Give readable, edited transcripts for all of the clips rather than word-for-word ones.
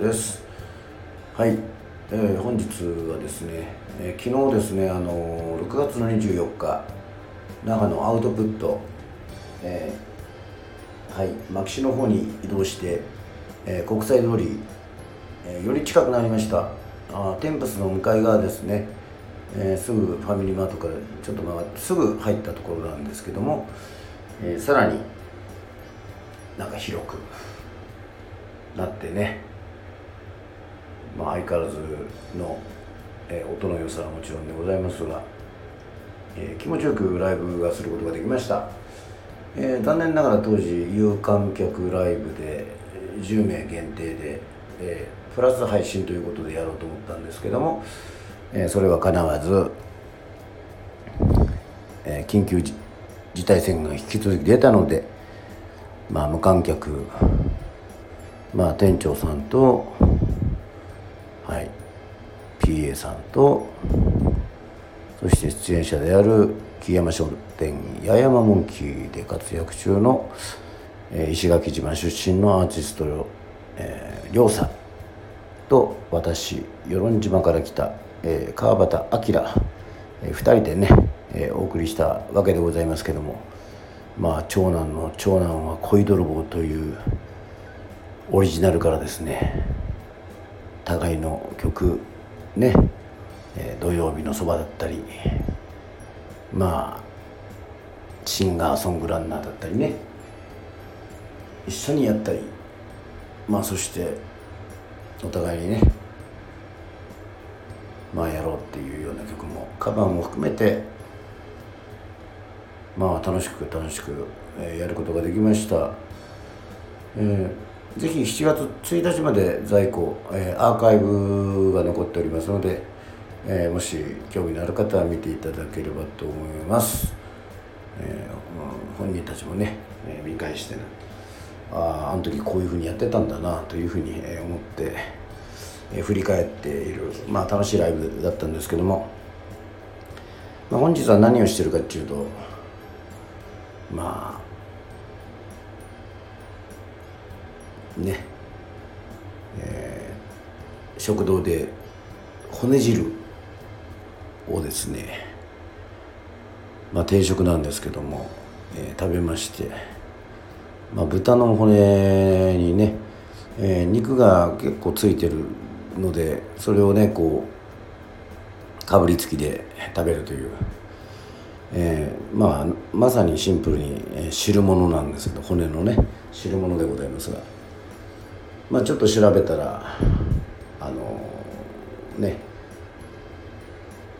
です。はい、本日はですね、昨日ですね、6月の24日長野アウトプット、牧志の方に移動して、国際通り、より近くなりました。テンプスの向かい側ですね、すぐファミリーマートからちょっと曲がってすぐ入ったところなんですけども、さらになんか広くなってね、相変わらずの、音の良さはもちろんでございますが、気持ちよくライブがすることができました。残念ながら当時有観客ライブで10名限定で、プラス配信ということでやろうと思ったんですけども、それはかなわず、緊急事態宣言が引き続き出たので、無観客、店長さんと、PA さんと、そして出演者である木山商店八重山モンキーで活躍中の、石垣島出身のアーティスト、りょうさんと私、与論島から来た、川端明、2人でね、お送りしたわけでございますけども、長男の長男は恋泥棒というオリジナルからですね、互いの曲ね、土曜日のそばだったり、シンガーソングランナーだったりね、一緒にやったり、そしてお互いにね、やろうっていうような曲もカバーも含めて、楽しくやることができました。ぜひ7月1日まで在庫、アーカイブが残っておりますので、もし興味のある方は見ていただければと思います。本人たちもね、見返してね、あの時こういうふうにやってたんだなというふうに思って、振り返っている、楽しいライブだったんですけども、本日は何をしてるかっていうと、食堂で骨汁をですね、定食なんですけども、食べまして、豚の骨にね、肉が結構ついてるので、それをねこうかぶりつきで食べるという、まさにシンプルに、汁物なんですけど、骨のね汁物でございますが、ちょっと調べたら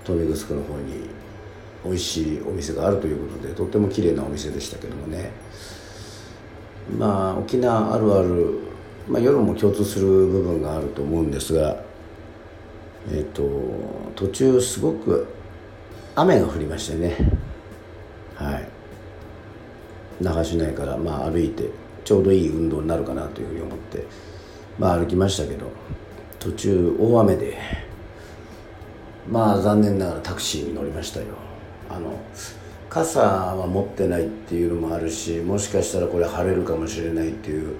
豊見城の方に美味しいお店があるということで、とっても綺麗なお店でしたけどもね、沖縄あるある、夜も共通する部分があると思うんですが、途中すごく雨が降りましてね、那覇市内から、歩いてちょうどいい運動になるかなというふうに思って、歩きましたけど、途中大雨で、残念ながらタクシーに乗りましたよ。傘は持ってないっていうのもあるし、もしかしたらこれ晴れるかもしれないっていう、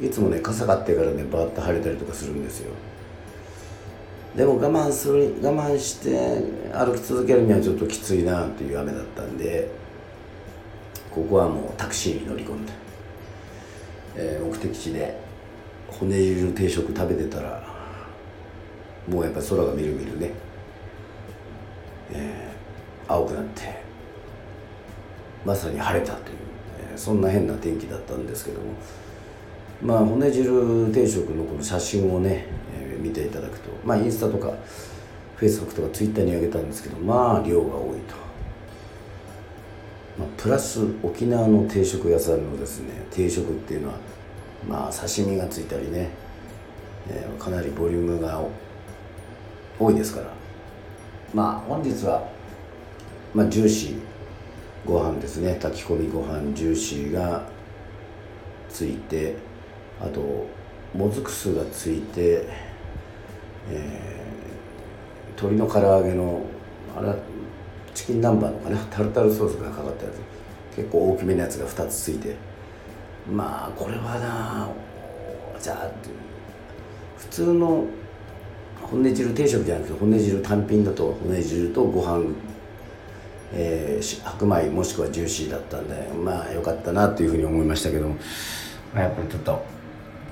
いつもね傘買ってからねバーッと晴れたりとかするんですよ。でも我慢して歩き続けるにはちょっときついなっていう雨だったんで、ここはもうタクシーに乗り込んで、目的地で骨汁定食食べてたら、もうやっぱり空がみるみるね、青くなって、まさに晴れたという、そんな変な天気だったんですけども、骨汁定食のこの写真をね、見ていただくと、インスタとかフェイスブックとかツイッターに上げたんですけど、量が多いと、プラス沖縄の定食屋さんのですね、定食っていうのは、刺身がついたりね、かなりボリュームが多いですから、本日は、ジューシーご飯ですね、炊き込みご飯ジューシーがついて、あともずく酢がついて、鶏の唐揚げのチキン南蛮のかな、タルタルソースがかかったやつ、結構大きめのやつが2つついて、これはなじゃあ普通の骨汁定食じゃなくて骨汁単品だと骨汁とご飯、白米もしくはジューシーだったんで、まあ良かったなというふうに思いましたけども、まあ、やっぱりちょっと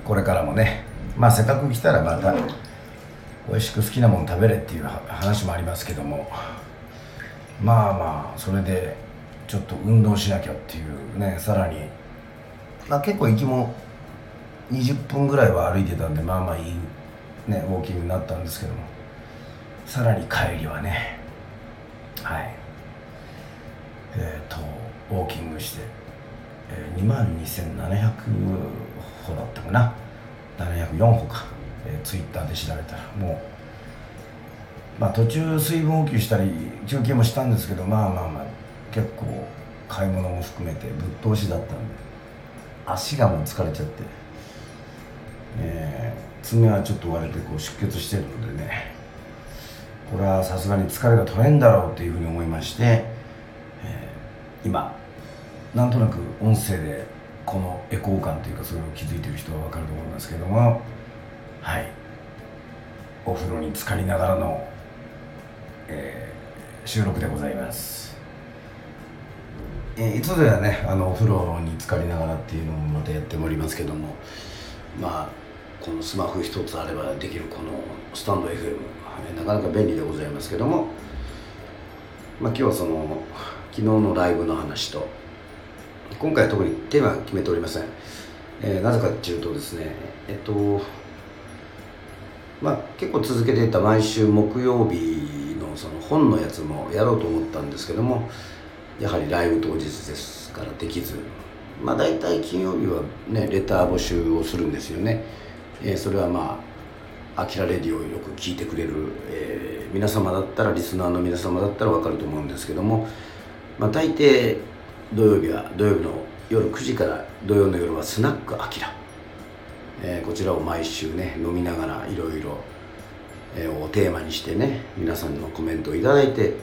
これからもね、まあせっかく来たらまた美味しく好きなもの食べれっていう話もありますけども、まあまあそれでちょっと運動しなきゃっていうね、さらに、まあ、結構行きも20分ぐらいは歩いてたんで、まあまあいいね、ウォーキングになったんですけども、さらに帰りはね、はい、ウォーキングして、22,700 歩だったかな、704歩か、ツイッターで調べたらもう、まあ途中水分補給したり休憩もしたんですけど、まあまあまあ結構買い物も含めてぶっ通しだったんで、足がもう疲れちゃって、爪はちょっと割れてこう出血してるのでね、これはさすがに疲れが取れんだろうというふうに思いまして、今なんとなく音声でこのエコー感というかそれを気づいてる人は分かると思いますけども、はい、お風呂に浸かりながらの、収録でございます。いつぞやね、お風呂に浸かりながらっていうのもまたやっておりますけども、まあこのスマホ一つあればできるこのスタンド FM、なかなか便利でございますけども、まあ、今日はその昨日のライブの話と、今回は特にテーマは決めておりません。なぜかっていうとですね、まあ結構続けていた毎週木曜日のその本のやつもやろうと思ったんですけども、やはりライブ当日ですからできず、まあ大体金曜日はねレター募集をするんですよね。それはまあアキラレディをよく聞いてくれる、皆様だったら、リスナーの皆様だったら分かると思うんですけども、まあ、大抵土曜日の夜9時から土曜の夜はスナックアキラ、こちらを毎週ね飲みながらいろいろをテーマにしてね、皆さんのコメントをいただいて、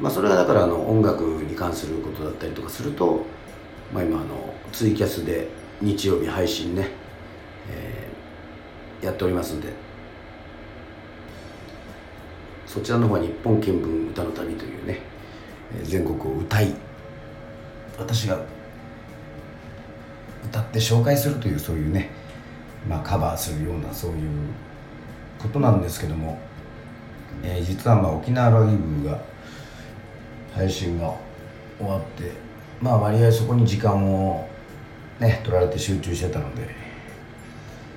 まあ、それがだから音楽に関することだったりとかすると、まあ、今ツイキャスで日曜日配信ね、やっておりますんで、そちらの方は日本見聞歌の旅というね、全国を歌い私が歌って紹介するという、そういうね、まあカバーするようなそういうことなんですけども、実はまあ沖縄ライブが配信が終わって、まあ割合そこに時間をね取られて集中してたので、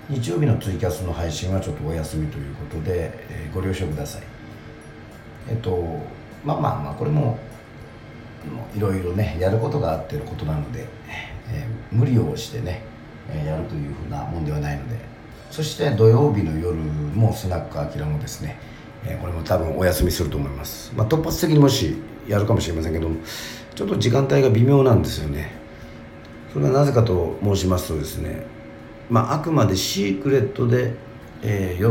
日曜日のツイキャスの配信はちょっとお休みということで、ご了承ください。まあこれもいろいろねやることがあってのことなので、無理をしてねやるというふうなもんではないので、そして土曜日の夜もスナックアキラもですね、これも多分お休みすると思います。まあ、突発的にもしやるかもしれませんけども、ちょっと時間帯が微妙なんですよね。それはなぜかと申しますとですね、まあ、あくまでシークレットで、与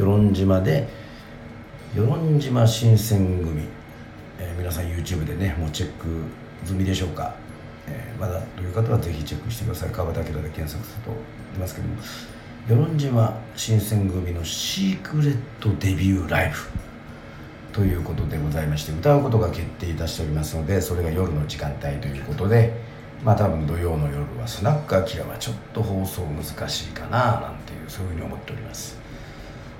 論島で与論島新選組、皆さん YouTube でねもうチェック済みでしょうか。まだという方はぜひチェックしてください。川端明で検索すると出ますけども、与論島新選組のシークレットデビューライブということでございまして、歌うことが決定いたしておりますので、それが夜の時間帯ということで、まあ多分土曜の夜はスナックアキラはちょっと放送難しいかななんていう、そういうふうに思っております。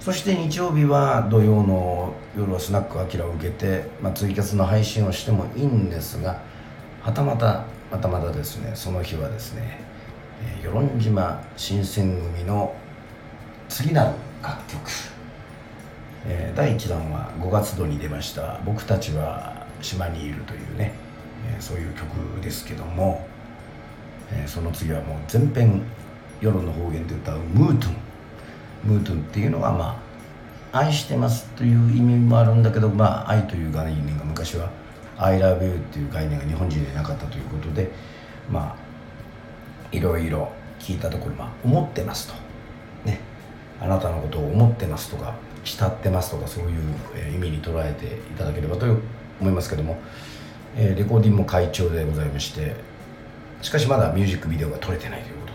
そして日曜日は土曜の夜はスナックアキラを受けて、まあ、ツイキャスの配信をしてもいいんですが、またまたですね、その日はですね、与論島新選組の次なる楽曲、第1弾は5月度に出ました「僕たちは島にいる」というね、そういう曲ですけども、その次はもう全編世論の方言で歌うムートゥンっていうのは、まあ愛してますという意味もあるんだけど、まあ愛という概念が昔は I love you っていう概念が日本人でなかったということで、まあいろいろ聞いたところ、まあ思ってますとね、あなたのことを思ってますとか慕ってますとか、そういう意味に捉えていただければと思いますけども、レコーディングも快調でございまして、しかしまだミュージックビデオが撮れてないということで、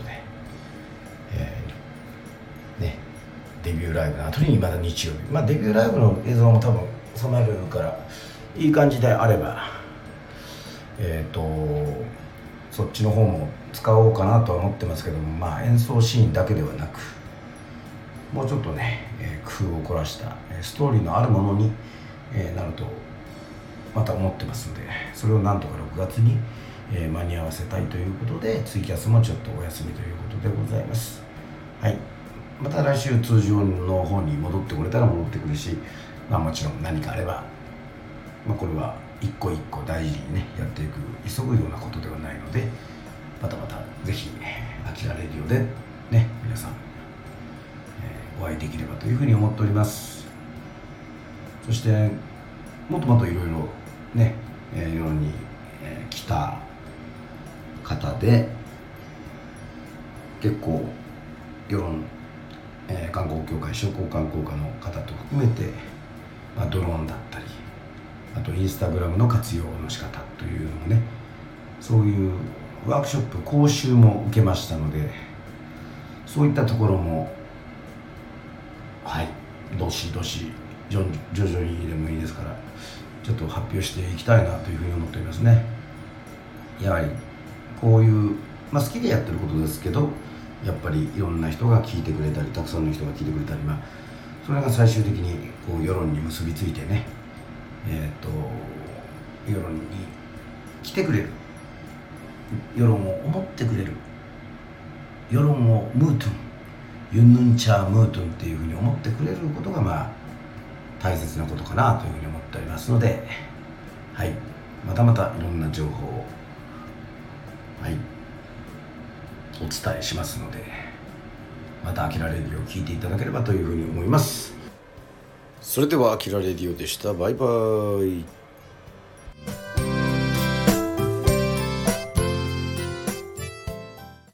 デビューライブの後にまだ日曜日、まあ、デビューライブの映像も多分収まるからいい感じであればそっちの方も使おうかなとは思ってますけども、まあ演奏シーンだけではなくもうちょっとね、工夫を凝らしたストーリーのあるものに、なるとまた思ってますので、それをなんとか6月に、間に合わせたいということでツイキャスもちょっとお休みということでございます。はい、また来週通常の方に戻ってこれたら戻ってくるし、まあもちろん何かあれば、まあ、これは一個一個大事にねやっていく急ぐようなことではないので、またまたぜひ飽きられるようでね皆さん、お会いできればというふうに思っております。そしてもっともっといろいろね世に来た方で結構世論観光協会商工観光課の方と含めて、まあ、ドローンだったりあとインスタグラムの活用の仕方というのもね、そういうワークショップ講習も受けましたので、そういったところもはいどしどし徐々にでもいいですからちょっと発表していきたいなというふうに思っておりますね。やはりこういう、まあ、好きでやってることですけどやっぱりいろんな人が聞いてくれたりたくさんの人が聞いてくれたり、まあ、それが最終的にこう世論に結びついてね世論に来てくれる、世論を思ってくれる、世論をムートゥンユンヌンチャームートゥンっていうふうに思ってくれることがまあ大切なことかなというふうに思っておりますので、はい、またまたいろんな情報をはいお伝えしますので、また飽きられるよう聞いていただければというふうに思います。それではアキラレディオでした。バイバイ。